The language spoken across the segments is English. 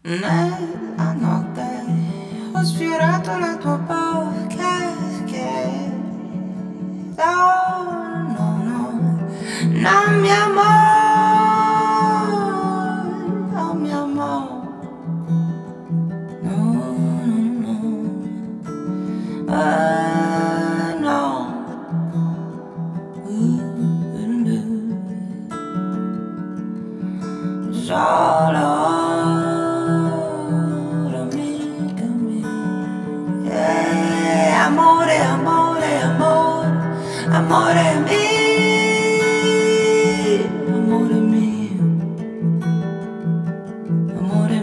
Nella notte ho sfiorato la tua bocca che non mi amò, non mi amò, no. Solo amore mio, amore mio, amore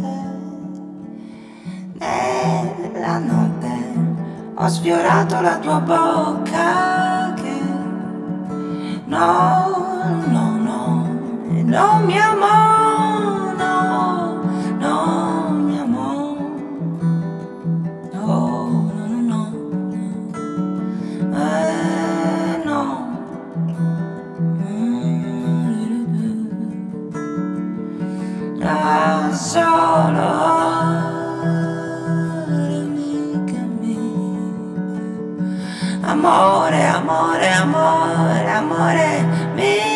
mio, nella notte ho sfiorato la tua bocca che non mi amò. Solo amica mia, amore, amore, amore, amore mio.